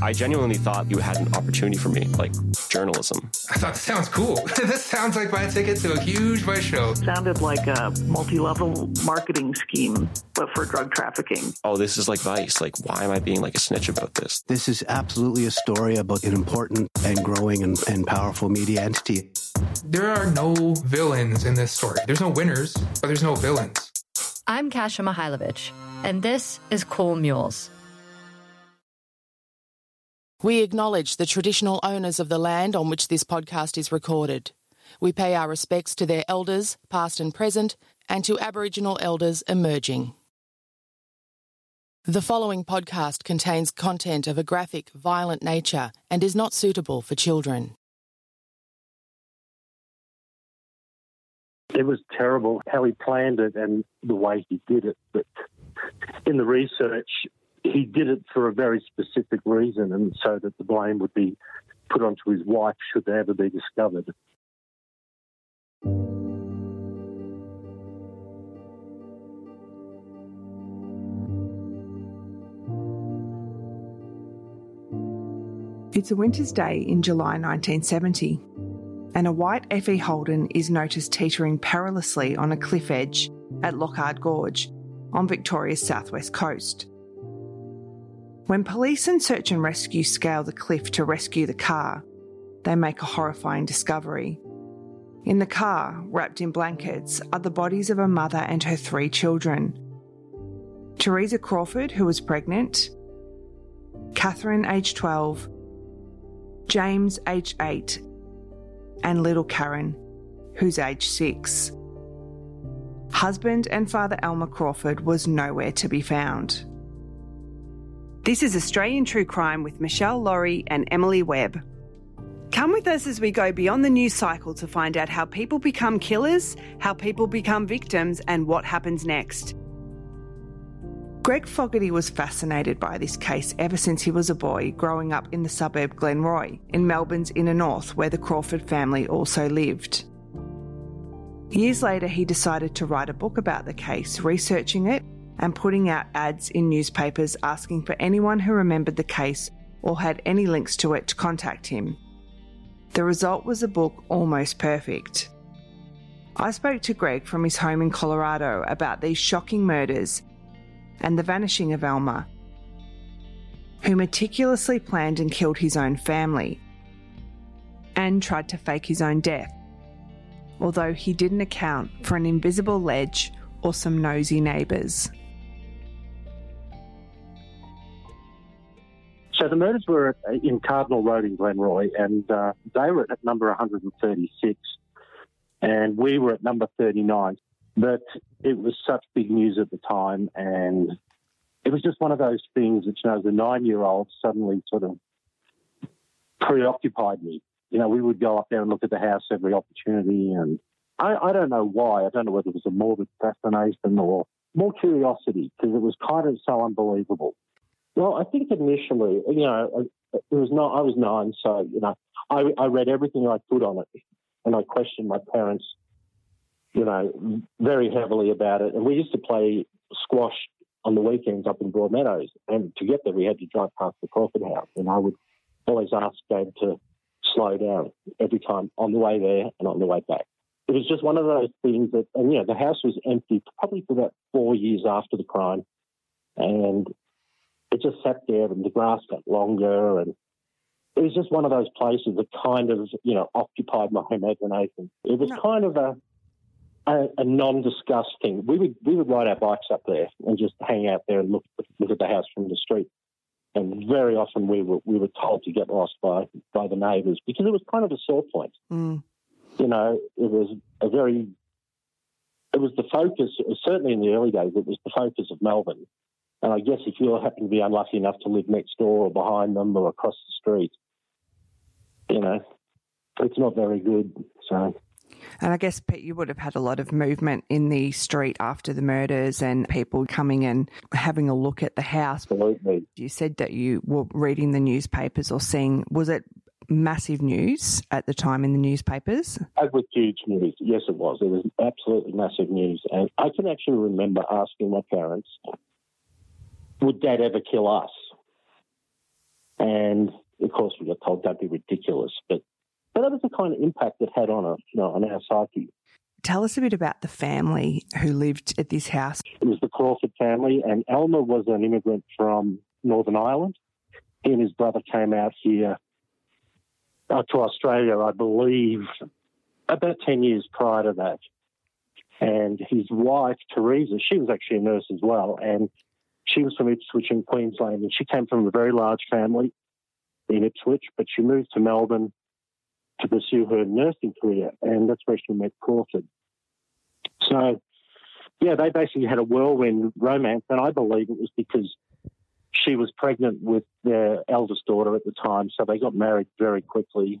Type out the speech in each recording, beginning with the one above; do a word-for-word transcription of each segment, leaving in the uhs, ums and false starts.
I genuinely thought you had an opportunity for me, like journalism. I thought, this sounds cool. This sounds like my ticket to a huge bus show. Sounded like a multi-level marketing scheme, but for drug trafficking. Oh, this is like Vice. Like, why am I being like a snitch about this? This is absolutely a story about an important and growing and, and powerful media entity. There are no villains in this story. There's no winners, but there's no villains. I'm Kasia Mihailovich, and this is Cold Mules. We acknowledge the traditional owners of the land on which this podcast is recorded. We pay our respects to their elders, past and present, and to Aboriginal elders emerging. The following podcast contains content of a graphic, violent nature and is not suitable for children. It was terrible how he planned it and the way he did it, but in the research, he did it for a very specific reason, and so that the blame would be put onto his wife should they ever be discovered. It's a winter's day in July nineteen seventy, and a white F E Holden is noticed teetering perilously on a cliff edge at Loch Ard Gorge on Victoria's southwest coast. When police and search and rescue scale the cliff to rescue the car, they make a horrifying discovery. In the car, wrapped in blankets, are the bodies of a mother and her three children. Teresa Crawford, who was pregnant, Catherine, aged twelve, James, aged eight, and little Karen, who's age six. Husband and father Elmer Crawford was nowhere to be found. This is Australian True Crime with Michelle Laurie and Emily Webb. Come with us as we go beyond the news cycle to find out how people become killers, how people become victims, and what happens next. Greg Fogarty was fascinated by this case ever since he was a boy, growing up in the suburb Glenroy, in Melbourne's inner north, where the Crawford family also lived. Years later, he decided to write a book about the case, researching it and putting out ads in newspapers asking for anyone who remembered the case or had any links to it to contact him. The result was a book almost perfect. I spoke to Greg from his home in Colorado about these shocking murders and the vanishing of Elmer, who meticulously planned and killed his own family and tried to fake his own death, although he didn't account for an invisible ledge or some nosy neighbours. So the murders were in Cardinal Road in Glenroy, and uh, they were at number one hundred thirty-six and we were at number thirty-nine. But it was such big news at the time, and it was just one of those things that, you know, the nine-year-old suddenly sort of preoccupied me. You know, we would go up there and look at the house every opportunity, and I, I don't know why. I don't know whether it was a morbid fascination or more curiosity, because it was kind of so unbelievable. Well, I think initially, you know, it was not. I was nine, so, you know, I, I read everything I could on it, and I questioned my parents, you know, very heavily about it. And we used to play squash on the weekends up in Broadmeadows, and to get there, we had to drive past the Crawford house. And I would always ask Dad to slow down every time on the way there and on the way back. It was just one of those things that, and you know, the house was empty probably for about four years after the crime, and it just sat there, and the grass got longer, and it was just one of those places that kind of, you know, occupied my imagination. It was no. kind of a, a a non-discussed thing. We would we would ride our bikes up there and just hang out there and look look at the house from the street. And very often we were we were told to get lost by by the neighbours because it was kind of a sore point. Mm. You know, it was a very it was the focus. It was certainly in the early days, it was the focus of Melbourne. And I guess if you happen to be unlucky enough to live next door or behind them or across the street, you know, it's not very good. So, and I guess, Pete, you would have had a lot of movement in the street after the murders and people coming and having a look at the house. Absolutely. You said that you were reading the newspapers or seeing, was it massive news at the time in the newspapers? It was huge news. Yes, it was. It was absolutely massive news. And I can actually remember asking my parents, would Dad ever kill us? And, of course, we got told that'd be ridiculous. But, but that was the kind of impact it had on us, you know, on our psyche. Tell us a bit about the family who lived at this house. It was the Crawford family, and Elmer was an immigrant from Northern Ireland. He and his brother came out here uh, to Australia, I believe, about ten years prior to that. And his wife, Teresa, she was actually a nurse as well, and she was from Ipswich in Queensland, and she came from a very large family in Ipswich, but she moved to Melbourne to pursue her nursing career, and that's where she met Crawford. So, yeah, they basically had a whirlwind romance, and I believe it was because she was pregnant with their eldest daughter at the time, so they got married very quickly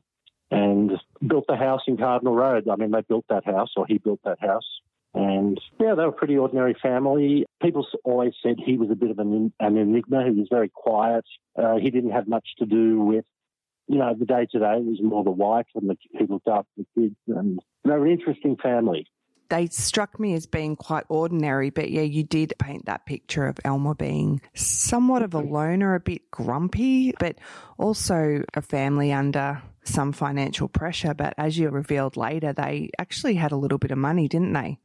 and built the house in Cardinal Road. I mean, they built that house, or he built that house. And, yeah, they were a pretty ordinary family. People always said he was a bit of an, an enigma. He was very quiet. Uh, he didn't have much to do with, you know, the day-to-day. It was more the wife and the, who looked after the kids. And they were an interesting family. They struck me as being quite ordinary, but, yeah, you did paint that picture of Elmer being somewhat of a loner, a bit grumpy, but also a family under some financial pressure. But as you revealed later, they actually had a little bit of money, didn't they?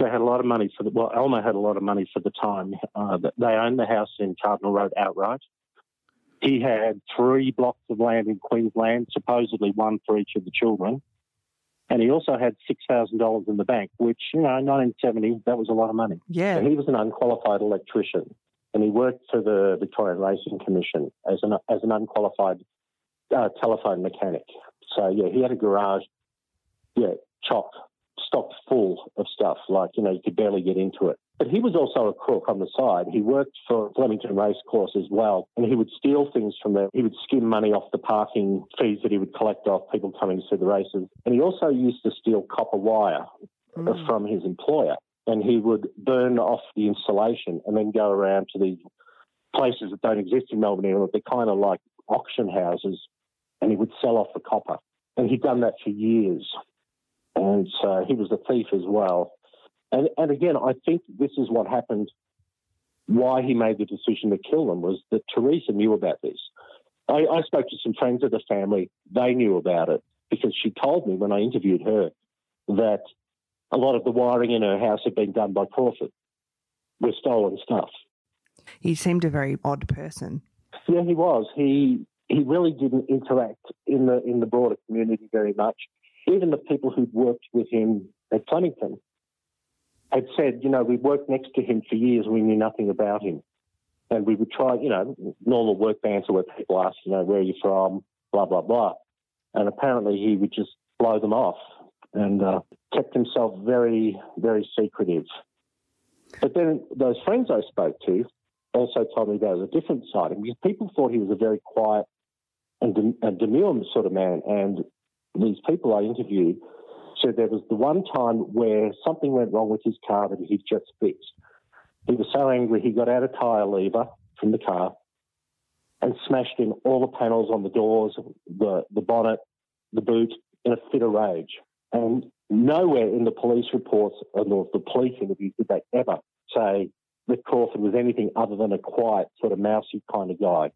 They had a lot of money for the, well, Elmer had a lot of money for the time. Uh, they owned the house in Cardinal Road outright. He had three blocks of land in Queensland, supposedly one for each of the children. And he also had six thousand dollars in the bank, which, you know, in nineteen seventy, that was a lot of money. Yeah. And he was an unqualified electrician, and he worked for the Victorian Racing Commission as an, as an unqualified uh, telephone mechanic. So, yeah, he had a garage, yeah, chocked, stocked full of stuff. Like, you know, you could barely get into it. But he was also a crook on the side. He worked for Flemington Racecourse as well, and he would steal things from there. He would skim money off the parking fees that he would collect off people coming to the races. And he also used to steal copper wire mm. from his employer, and he would burn off the insulation and then go around to these places that don't exist in Melbourne anymore. They're kind of like auction houses, and he would sell off the copper. And he'd done that for years. And so he was a thief as well. And, and again, I think this is what happened, why he made the decision to kill them, was that Teresa knew about this. I, I spoke to some friends of the family. They knew about it because she told me when I interviewed her that a lot of the wiring in her house had been done by Crawford with stolen stuff. He seemed a very odd person. Yeah, he was. He he really didn't interact in the in the broader community very much. Even the people who'd worked with him at Flemington had said, you know, we worked next to him for years, we knew nothing about him. And we would try, you know, normal work banter where people ask, you know, where are you from, blah, blah, blah. And apparently he would just blow them off and uh, kept himself very, very secretive. But then those friends I spoke to also told me there was a different side. And people thought he was a very quiet and dem- a demure sort of man. And these people I interviewed said there was the one time where something went wrong with his car that he'd just fixed. He was so angry he got out a tyre lever from the car and smashed in all the panels on the doors, the, the bonnet, the boot, in a fit of rage. And nowhere in the police reports or the police interviews did they ever say that Crawford was anything other than a quiet, sort of mousy kind of guy.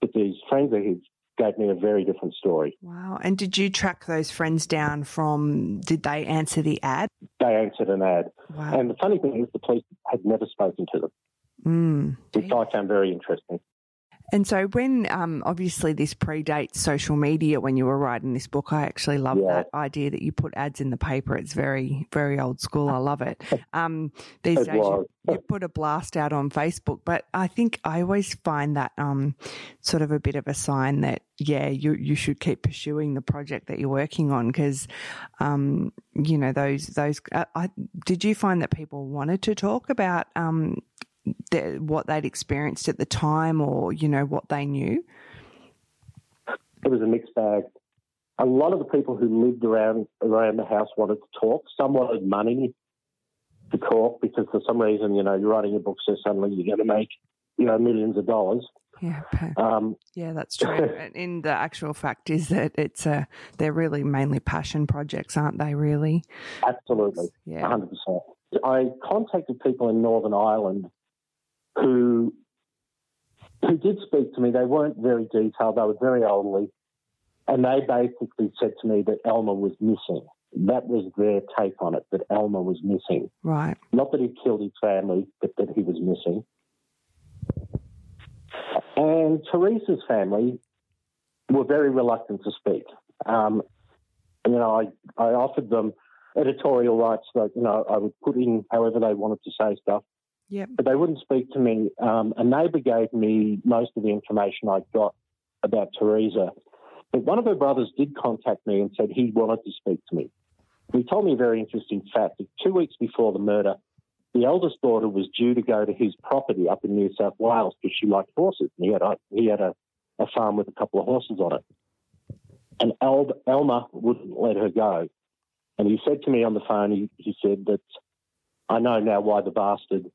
But these friends of his gave me a very different story. Wow. And did you track those friends down from, did they answer the ad? They answered an ad. Wow. And the funny thing is the police had never spoken to them, mm, which I found very interesting. And so when, um, obviously this predates social media when you were writing this book. I actually love yeah. that idea that you put ads in the paper. It's very, very old school. I love it. Um, these it days you, you put a blast out on Facebook, but I think I always find that um, sort of a bit of a sign that, yeah, you you should keep pursuing the project that you're working on because, um, you know, those, those. Uh, I, did you find that people wanted to talk about um The, what they'd experienced at the time or, you know, what they knew? It was a mixed bag. A lot of the people who lived around around the house wanted to talk. Some wanted money to talk because for some reason, you know, you're writing a book so suddenly you're going to make, you know, millions of dollars. Yeah, um, yeah, that's true. And the actual fact is that it's a, they're really mainly passion projects, aren't they, really? Absolutely, yeah. one hundred percent. I contacted people in Northern Ireland who who did speak to me. They weren't very detailed. They were very elderly. And they basically said to me that Elmer was missing. That was their take on it, that Elmer was missing. Right. Not that he killed his family, but that he was missing. And Teresa's family were very reluctant to speak. Um, you know, I, I offered them editorial rights that, you know, I would put in however they wanted to say stuff. Yep. But they wouldn't speak to me. Um, a neighbour gave me most of the information I got about Teresa. But one of her brothers did contact me and said he wanted to speak to me. He told me a very interesting fact that two weeks before the murder, the eldest daughter was due to go to his property up in New South Wales because she liked horses. And he had a, he had a, a farm with a couple of horses on it. And El- Elmer wouldn't let her go. And he said to me on the phone, he, he said that, I know now why the bastard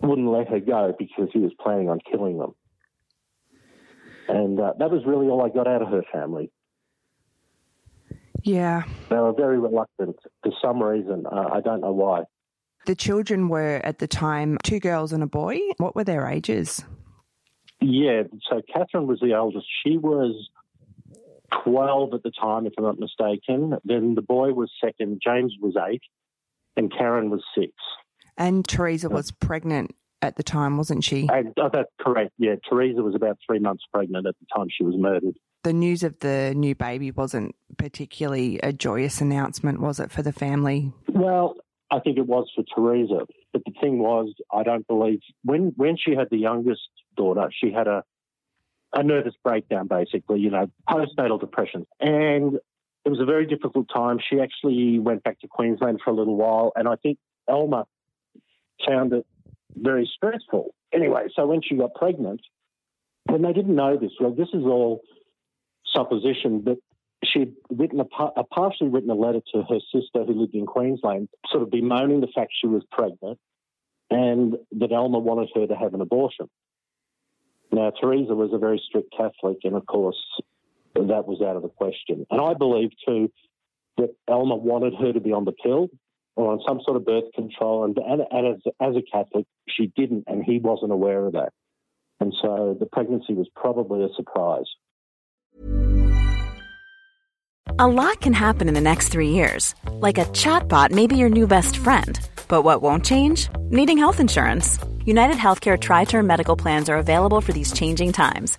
wouldn't let her go because he was planning on killing them. And uh, that was really all I got out of her family. Yeah. They were very reluctant for some reason. Uh, I don't know why. The children were at the time two girls and a boy. What were their ages? Yeah, so Catherine was the eldest. She was twelve at the time, if I'm not mistaken. Then the boy was second, James was eight, and Karen was six. And Teresa was pregnant at the time, wasn't she? And, oh, that's correct, yeah. Teresa was about three months pregnant at the time she was murdered. The news of the new baby wasn't particularly a joyous announcement, was it, for the family? Well, I think it was for Teresa. But the thing was, I don't believe, when, when she had the youngest daughter, she had a a nervous breakdown, basically, you know, postnatal depression. And it was a very difficult time. She actually went back to Queensland for a little while, and I think Elmer found it very stressful. Anyway, so when she got pregnant, and they didn't know this, well, this is all supposition, but she'd written a, a partially written a letter to her sister who lived in Queensland, sort of bemoaning the fact she was pregnant and that Elmer wanted her to have an abortion. Now, Teresa was a very strict Catholic, and, of course, that was out of the question. And I believe, too, that Elmer wanted her to be on the pill or on some sort of birth control, and, and, and as, as a Catholic, she didn't, and he wasn't aware of that. And so the pregnancy was probably a surprise. A lot can happen in the next three years. Like a chatbot may be your new best friend. But what won't change? Needing health insurance. UnitedHealthcare Tri-Term Medical Plans are available for these changing times.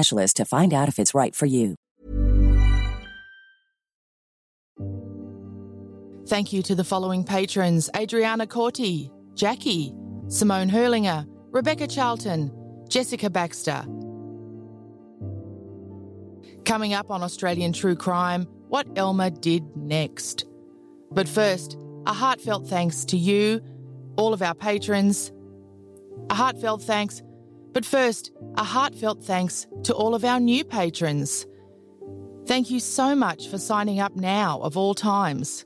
to find out if it's right for you. Thank you to the following patrons: Adriana Corti, Jackie, Simone Hurlinger, Rebecca Charlton, Jessica Baxter. Coming up on Australian True Crime, what Elmer did next. But first, a heartfelt thanks to you, all of our patrons. A heartfelt thanks, but first, a heartfelt thanks to all of our new patrons. Thank you so much for signing up now of all times.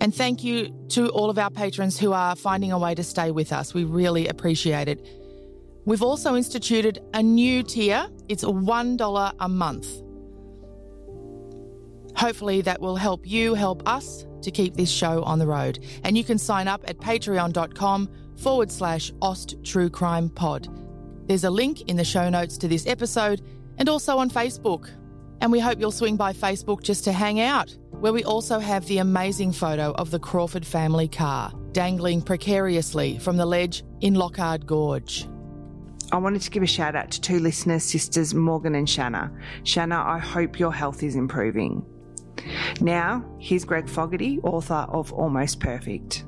And thank you to all of our patrons who are finding a way to stay with us. We really appreciate it. We've also instituted a new tier. It's one dollar a month. Hopefully that will help you, help us to keep this show on the road. And you can sign up at patreon.com forward slash Aust True Crime Pod. There's a link in the show notes to this episode and also on Facebook. And we hope you'll swing by Facebook just to hang out, where we also have the amazing photo of the Crawford family car dangling precariously from the ledge in Loch Ard Gorge. I wanted to give a shout out to two listeners, sisters Morgan and Shanna. Shanna, I hope your health is improving. Now, here's Greg Fogarty, author of Almost Perfect.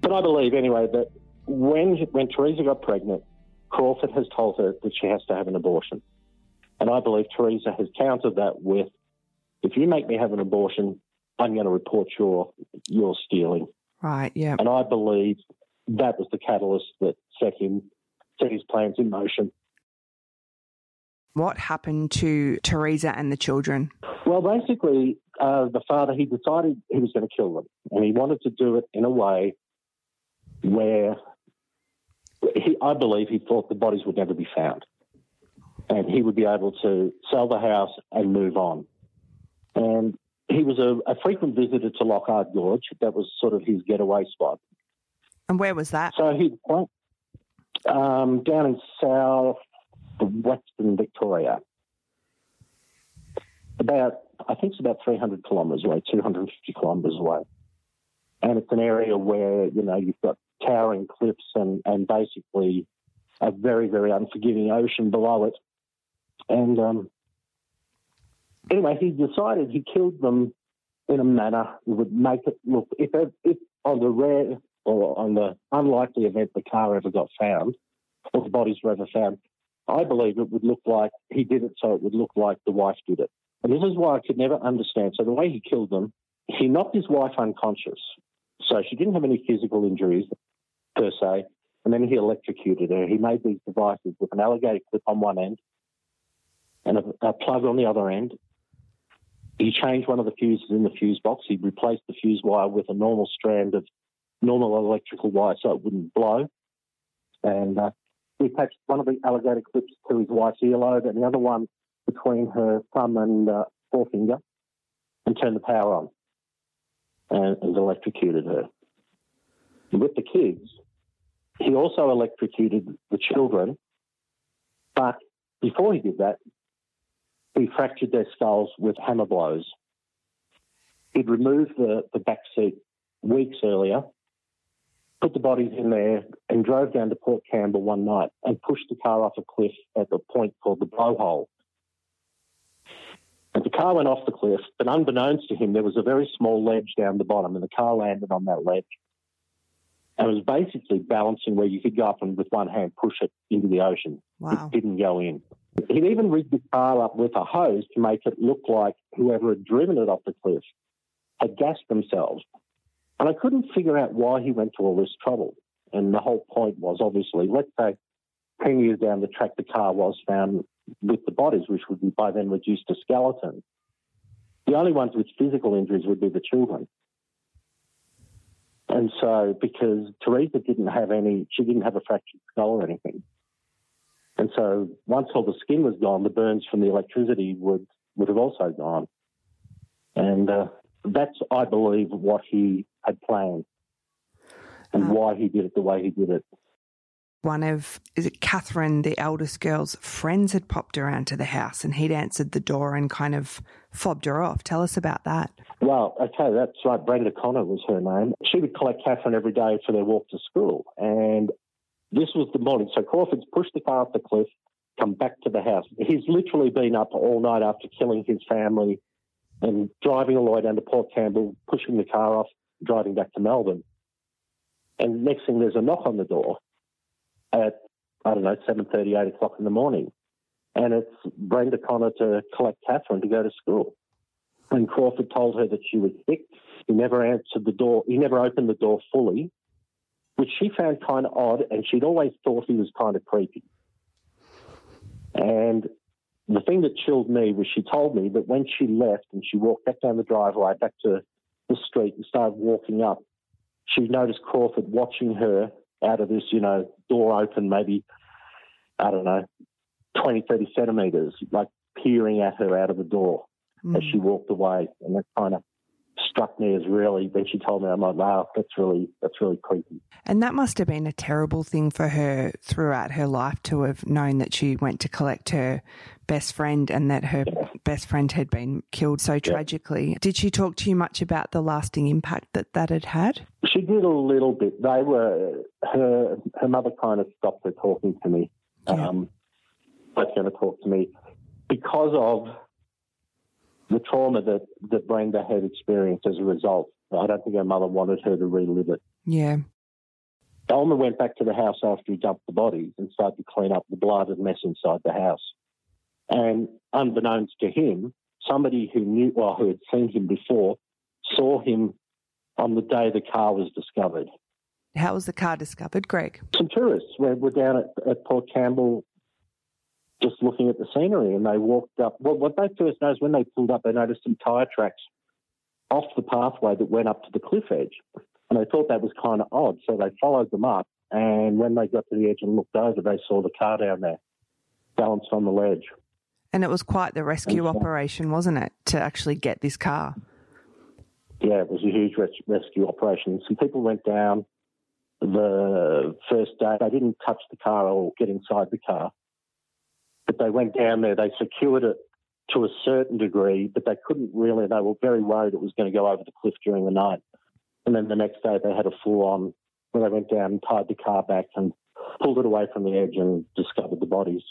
But I believe, anyway, that when when Teresa got pregnant, Crawford has told her that she has to have an abortion. And I believe Teresa has countered that with, if you make me have an abortion, I'm going to report your your stealing. Right, yeah. And I believe that was the catalyst that set him, set his plans in motion. What happened to Teresa and the children? Well, basically, uh, the father, he decided he was going to kill them. And he wanted to do it in a way where he, I believe he thought the bodies would never be found. And he would be able to sell the house and move on. And he was a, a frequent visitor to Loch Ard Gorge. That was sort of his getaway spot. And where was that? So he, um, down in south western Victoria. About, I think it's about three hundred kilometres away, two hundred fifty kilometres away. And it's an area where, you know, you've got towering cliffs and, and basically a very, very unforgiving ocean below it. And um, anyway, he decided he killed them in a manner that would make it look, if, if on the rare or on the unlikely event the car ever got found or the bodies were ever found, I believe it would look like he did it so it would look like the wife did it. And this is why I could never understand. So the way he killed them, he knocked his wife unconscious. So she didn't have any physical injuries per se. And then he electrocuted her. He made these devices with an alligator clip on one end and a, a plug on the other end. He changed one of the fuses in the fuse box. He replaced the fuse wire with a normal strand of normal electrical wire so it wouldn't blow. And uh, he attached one of the alligator clips to his wife's earlobe and the other one between her thumb and uh, forefinger and turned the power on and, and electrocuted her. And with the kids, he also electrocuted the children, but before he did that, he fractured their skulls with hammer blows. He'd removed the, the back seat weeks earlier, put the bodies in there and drove down to Port Campbell one night and pushed the car off a cliff at a point called the Blowhole. And the car went off the cliff, but unbeknownst to him, there was a very small ledge down the bottom, and the car landed on that ledge. And it was basically balancing where you could go up and with one hand push it into the ocean. Wow. It didn't go in. He'd even rigged the car up with a hose to make it look like whoever had driven it off the cliff had gassed themselves. And I couldn't figure out why he went to all this trouble. And the whole point was, obviously, let's say ten years down the track, the car was found with the bodies, which would be by then reduced to skeletons. The only ones with physical injuries would be the children. And so, because Teresa didn't have any, she didn't have a fractured skull or anything. And so once all the skin was gone, the burns from the electricity would, would have also gone. And uh, that's, I believe, what he had planned and um, why he did it the way he did it. One of, is it Catherine, the eldest girl's friends had popped around to the house and he'd answered the door and kind of fobbed her off. Tell us about that. Well, okay, that's right. Brenda Connor was her name. She would collect Catherine every day for their walk to school. And this was the morning. So Crawford's pushed the car up the cliff, come back to the house. He's literally been up all night after killing his family and driving all the way down to Port Campbell, pushing the car off, driving back to Melbourne. And next thing, there's a knock on the door at, I don't know, seven thirty, eight o'clock in the morning. And it's Brenda Connor to collect Catherine to go to school. And Crawford told her that she was sick. He never answered the door. He never opened the door fully, which she found kind of odd, and she'd always thought he was kind of creepy. And the thing that chilled me was she told me that when she left and she walked back down the driveway, back to the street and started walking up, she noticed Crawford watching her out of this, you know, door open maybe, I don't know, twenty, thirty centimetres, like peering at her out of the door mm. as she walked away. And that kind of struck me as really, then she told me, I'm like, wow, that's really, that's really creepy. And that must have been a terrible thing for her throughout her life to have known that she went to collect her best friend and that her yeah. best friend had been killed so tragically. Yeah. Did she talk to you much about the lasting impact that that had had? She did a little bit. They were, her her mother kind of stopped her talking to me. Yeah. Um, was going to talk to me because of the trauma that, that Brenda had experienced as a result. I don't think her mother wanted her to relive it. Yeah. Elmer went back to the house after he dumped the bodies and started to clean up the blood and mess inside the house. And unbeknownst to him, somebody who knew, well, who had seen him before, saw him on the day the car was discovered. How was the car discovered, Greg? Some tourists were, were down at, at Port Campbell just looking at the scenery, and they walked up. Well, what they first noticed when they pulled up, they noticed some tyre tracks off the pathway that went up to the cliff edge, and they thought that was kind of odd, so they followed them up, and when they got to the edge and looked over, they saw the car down there, balanced on the ledge. And it was quite the rescue so, operation, wasn't it, to actually get this car? Yeah, it was a huge res- rescue operation. Some people went down, the first day. They didn't touch the car or get inside the car. But they went down there. They secured it to a certain degree, but they couldn't really. They were very worried it was going to go over the cliff during the night. And then the next day they had a full-on where they went down and tied the car back and pulled it away from the edge and discovered the bodies.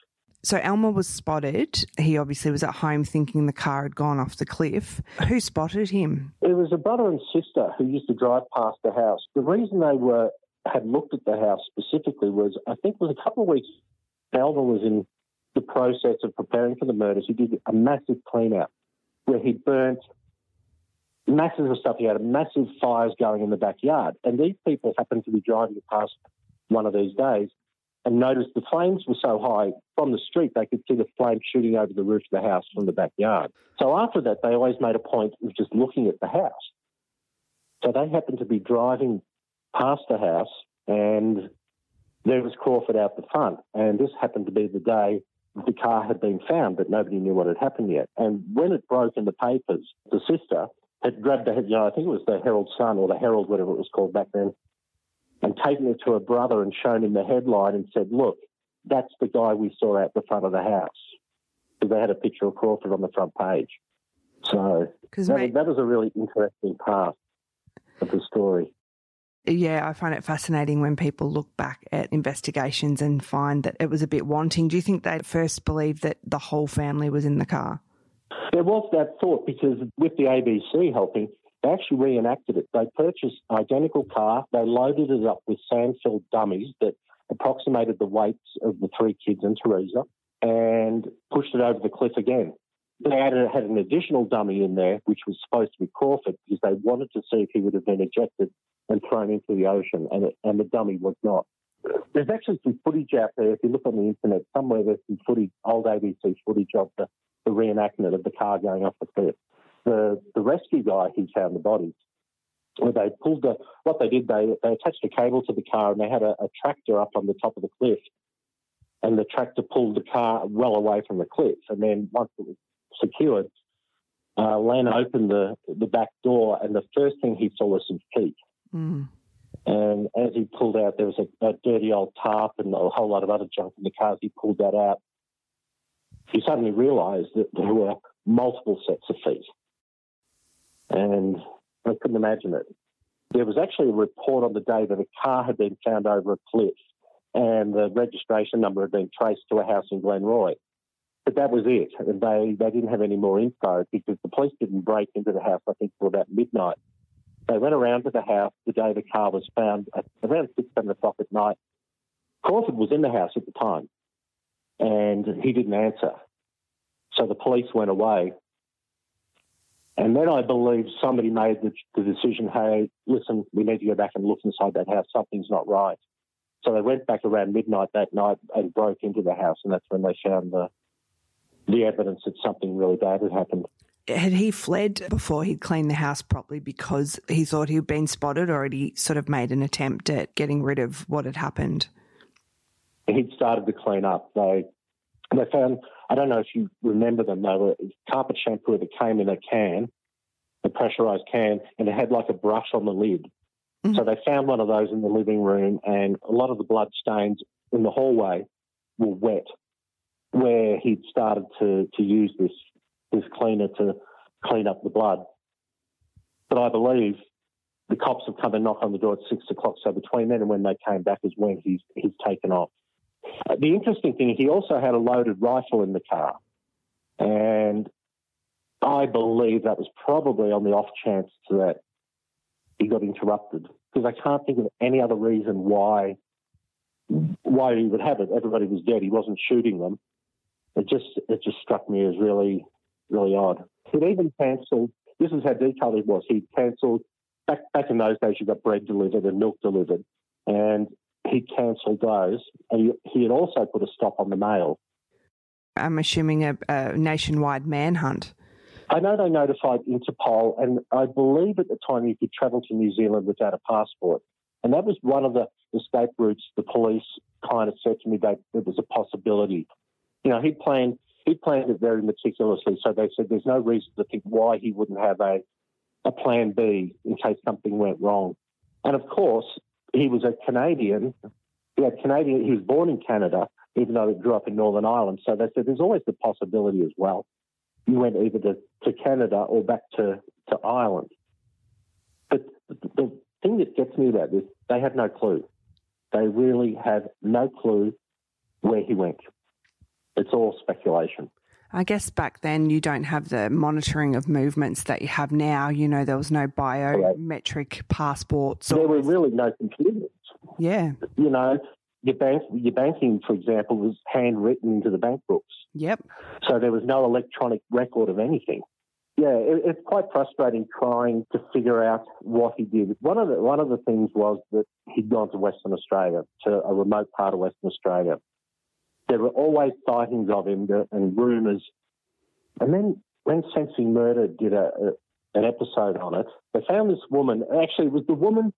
So Elmer was spotted. He obviously was at home thinking the car had gone off the cliff. Who spotted him? It was a brother and sister who used to drive past the house. The reason they were had looked at the house specifically was, I think it was a couple of weeks, Elmer was in the process of preparing for the murders. He did a massive clean-out where he burnt masses of stuff. He had massive fires going in the backyard. And these people happened to be driving past one of these days and noticed the flames were so high from the street they could see the flames shooting over the roof of the house from the backyard. So after that, they always made a point of just looking at the house. So they happened to be driving past the house and there was Crawford out the front. And this happened to be the day the car had been found, but nobody knew what had happened yet. And when it broke in the papers, the sister had grabbed the, you know, I think it was the Herald Sun or the Herald, whatever it was called back then, and taken it to her brother and shown him the headline and said, look, that's the guy we saw out the front of the house. Because they had a picture of Crawford on the front page. So that, mate, that was a really interesting part of the story. Yeah, I find it fascinating when people look back at investigations and find that it was a bit wanting. Do you think they first believed that the whole family was in the car? There was that thought because with the A B C helping, they actually reenacted it. They purchased an identical car. They loaded it up with sand-filled dummies that approximated the weights of the three kids and Teresa and pushed it over the cliff again. They added, had an additional dummy in there, which was supposed to be Crawford, because they wanted to see if he would have been ejected and thrown into the ocean, and, it, and the dummy was not. There's actually some footage out there. If you look on the internet, somewhere there's some footage, old A B C footage of the, the reenactment of the car going off the cliff. The, the rescue guy who found the bodies, where they pulled the, what they did, they, they attached a cable to the car and they had a, a tractor up on the top of the cliff, and the tractor pulled the car well away from the cliff. And then once it was secured, uh, Len opened the, the back door and the first thing he saw was some feet. Mm. And as he pulled out, there was a, a dirty old tarp and a whole lot of other junk in the car. As he pulled that out, he suddenly realised that there were multiple sets of feet. And I couldn't imagine it. There was actually a report on the day that a car had been found over a cliff and the registration number had been traced to a house in Glenroy. But that was it. And they, they didn't have any more info because the police didn't break into the house, I think, till about midnight. They went around to the house the day the car was found, at around six, seven o'clock at night. Crawford was in the house at the time, and he didn't answer. So the police went away. And then I believe somebody made the, the decision, hey, listen, we need to go back and look inside that house. Something's not right. So they went back around midnight that night and broke into the house, and that's when they found the the evidence that something really bad had happened. Had he fled before he'd cleaned the house properly because he thought he'd been spotted, or had he sort of made an attempt at getting rid of what had happened? He'd started to clean up. They they found, I don't know if you remember them, they were carpet shampoo that came in a can, a pressurised can, and it had like a brush on the lid. Mm-hmm. So they found one of those in the living room, and a lot of the blood stains in the hallway were wet, where he'd started to, to use this His cleaner to clean up the blood. But I believe the cops have come and knocked on the door at six o'clock. So between then and when they came back is when he's he's taken off. Uh, the interesting thing, he also had a loaded rifle in the car, and I believe that was probably on the off chance that he got interrupted, because I can't think of any other reason why why he would have it. Everybody was dead. He wasn't shooting them. It just it just struck me as really. Really odd. He'd even cancelled, this is how detailed it was, he cancelled, back back in those days you got bread delivered and milk delivered, and he cancelled those, and he, he had also put a stop on the mail. I'm assuming a, a nationwide manhunt. I know they notified Interpol, and I believe at the time you could travel to New Zealand without a passport, and that was one of the escape routes the police kind of said to me that it was a possibility. You know, he planned He planned it very meticulously, so they said there's no reason to think why he wouldn't have a, a plan B in case something went wrong. And, of course, he was a Canadian. Yeah, Canadian. He was born in Canada, even though he grew up in Northern Ireland. So they said there's always the possibility as well. You went either to, to Canada or back to, to Ireland. But the, the thing that gets me about this, they had no clue. They really had no clue where he went. It's all speculation. I guess back then you don't have the monitoring of movements that you have now. You know, there was no biometric passports. There were really no computers. Yeah. You know, your bank, your banking, for example, was handwritten into the bank books. Yep. So there was no electronic record of anything. Yeah, it, it's quite frustrating trying to figure out what he did. One of the one of the things was that he'd gone to Western Australia, to a remote part of Western Australia. There were always sightings of him and rumours. And then when Sensing Murder did a, a, an episode on it, they found this woman. Actually, it was the woman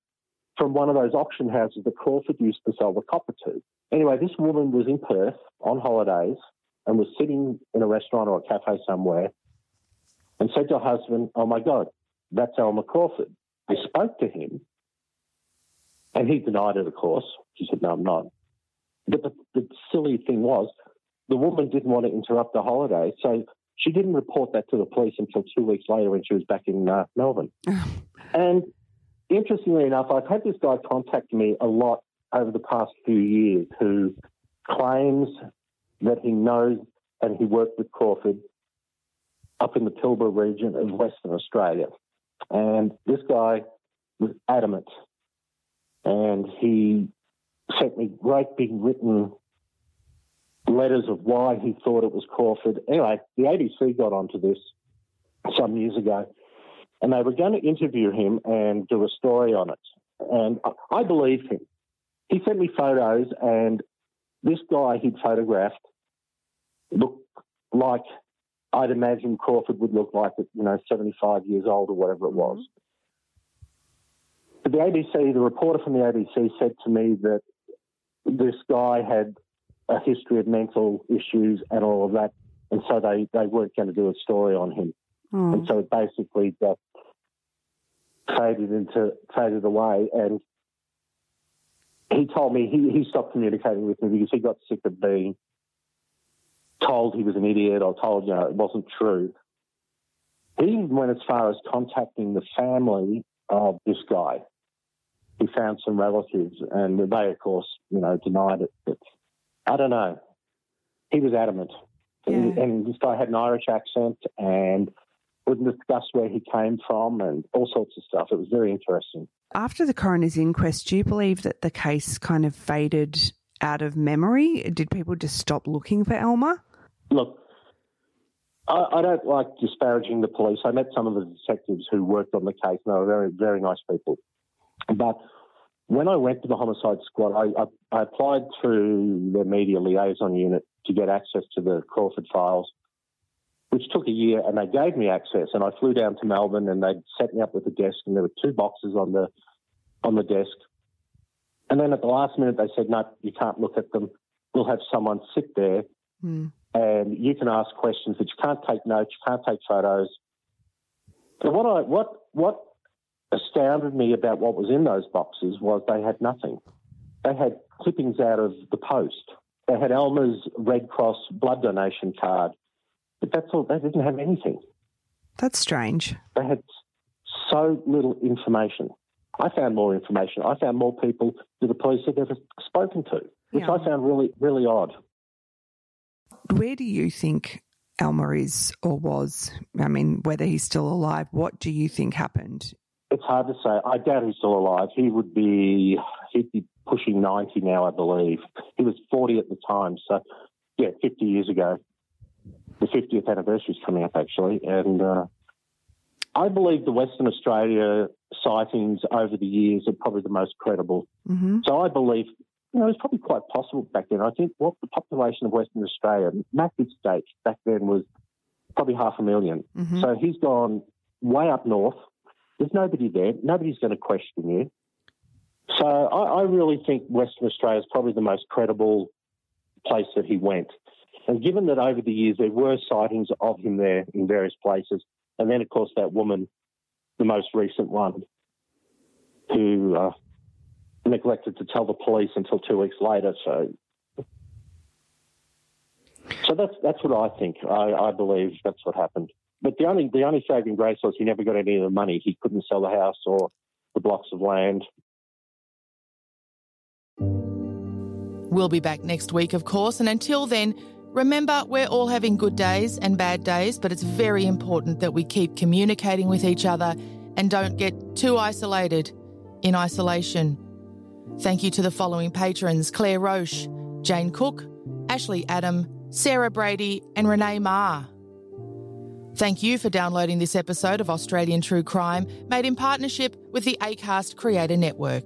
from one of those auction houses that Crawford used to sell the copper to. Anyway, this woman was in Perth on holidays and was sitting in a restaurant or a cafe somewhere and said to her husband, "Oh, my God, that's Elmer Crawford." They spoke to him, and he denied it, of course. She said, "No, I'm not." The, the, the silly thing was the woman didn't want to interrupt the holiday, so she didn't report that to the police until two weeks later when she was back in uh, Melbourne. And interestingly enough, I've had this guy contact me a lot over the past few years who claims that he knows and he worked with Crawford up in the Pilbara region of Western Australia. And this guy was adamant, and he sent me great big written letters of why he thought it was Crawford. Anyway, the A B C got onto this some years ago, and they were going to interview him and do a story on it. And I believed him. He sent me photos, and this guy he'd photographed looked like I'd imagine Crawford would look like, you know, seventy-five years old or whatever it was. But the A B C, the reporter from the A B C said to me that this guy had a history of mental issues and all of that, and so they, they weren't going to do a story on him. Mm. And so it basically just faded into faded away. And he told me he, he stopped communicating with me because he got sick of being told he was an idiot or told, you know, it wasn't true. He even went as far as contacting the family of this guy. He found some relatives, and they, of course, you know, denied it. But I don't know. He was adamant. Yeah. And, and this guy had an Irish accent and wouldn't discuss where he came from and all sorts of stuff. It was very interesting. After the coroner's inquest, do you believe that the case kind of faded out of memory? Did people just stop looking for Elmer? Look, I, I don't like disparaging the police. I met some of the detectives who worked on the case, and they were very, very nice people. But when I went to the homicide squad, I, I, I applied through the media liaison unit to get access to the Crawford files, which took a year, and they gave me access. And I flew down to Melbourne, and they set me up with a desk, and there were two boxes on the on the desk. And then at the last minute, they said, "No, you can't look at them. We'll have someone sit there." Mm. And you can ask questions, but you can't take notes, you can't take photos. So what I what what astounded me about what was in those boxes was they had nothing. They had clippings out of the post. They had Elmer's Red Cross blood donation card, but that's all. They didn't have anything. That's strange. They had so little information. I found more information. I found more people that the police had ever spoken to, which yeah. I found really, really odd. Where do you think Elmer is or was? I mean, whether he's still alive, what do you think happened? It's hard to say. I doubt he's still alive. He would be, he'd be pushing ninety now, I believe. He was forty at the time. So, yeah, fifty years ago. The fiftieth anniversary is coming up, actually. And uh, I believe the Western Australia sightings over the years are probably the most credible. Mm-hmm. So I believe, you know, it's probably quite possible back then. I think what the population of Western Australia, massive state back then, was probably half a million. Mm-hmm. So he's gone way up north. There's nobody there. Nobody's going to question you. So I, I really think Western Australia is probably the most credible place that he went. And given that over the years there were sightings of him there in various places, and then, of course, that woman, the most recent one, who... Uh, neglected to tell the police until two weeks later. So, so that's that's what I think. I, I believe that's what happened. But the only the only saving grace was he never got any of the money. He couldn't sell the house or the blocks of land. We'll be back next week, of course, and until then, remember, we're all having good days and bad days, but it's very important that we keep communicating with each other and don't get too isolated in isolation. Thank you to the following patrons: Claire Roche, Jane Cook, Ashley Adam, Sarah Brady and Renee Maher. Thank you for downloading this episode of Australian True Crime, made in partnership with the Acast Creator Network.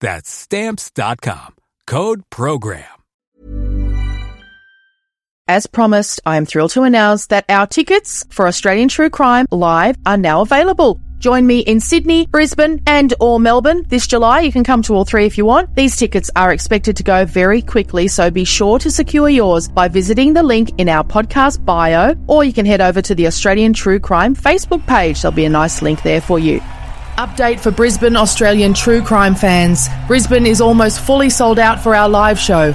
That's Stamps dot com. Code PROGRAM. As promised, I am thrilled to announce that our tickets for Australian True Crime Live are now available. Join me in Sydney, Brisbane and or Melbourne this July. You can come to all three if you want. These tickets are expected to go very quickly, so be sure to secure yours by visiting the link in our podcast bio, or you can head over to the Australian True Crime Facebook page. There'll be a nice link there for you. Update for Brisbane Australian True Crime fans. Brisbane is almost fully sold out for our live show.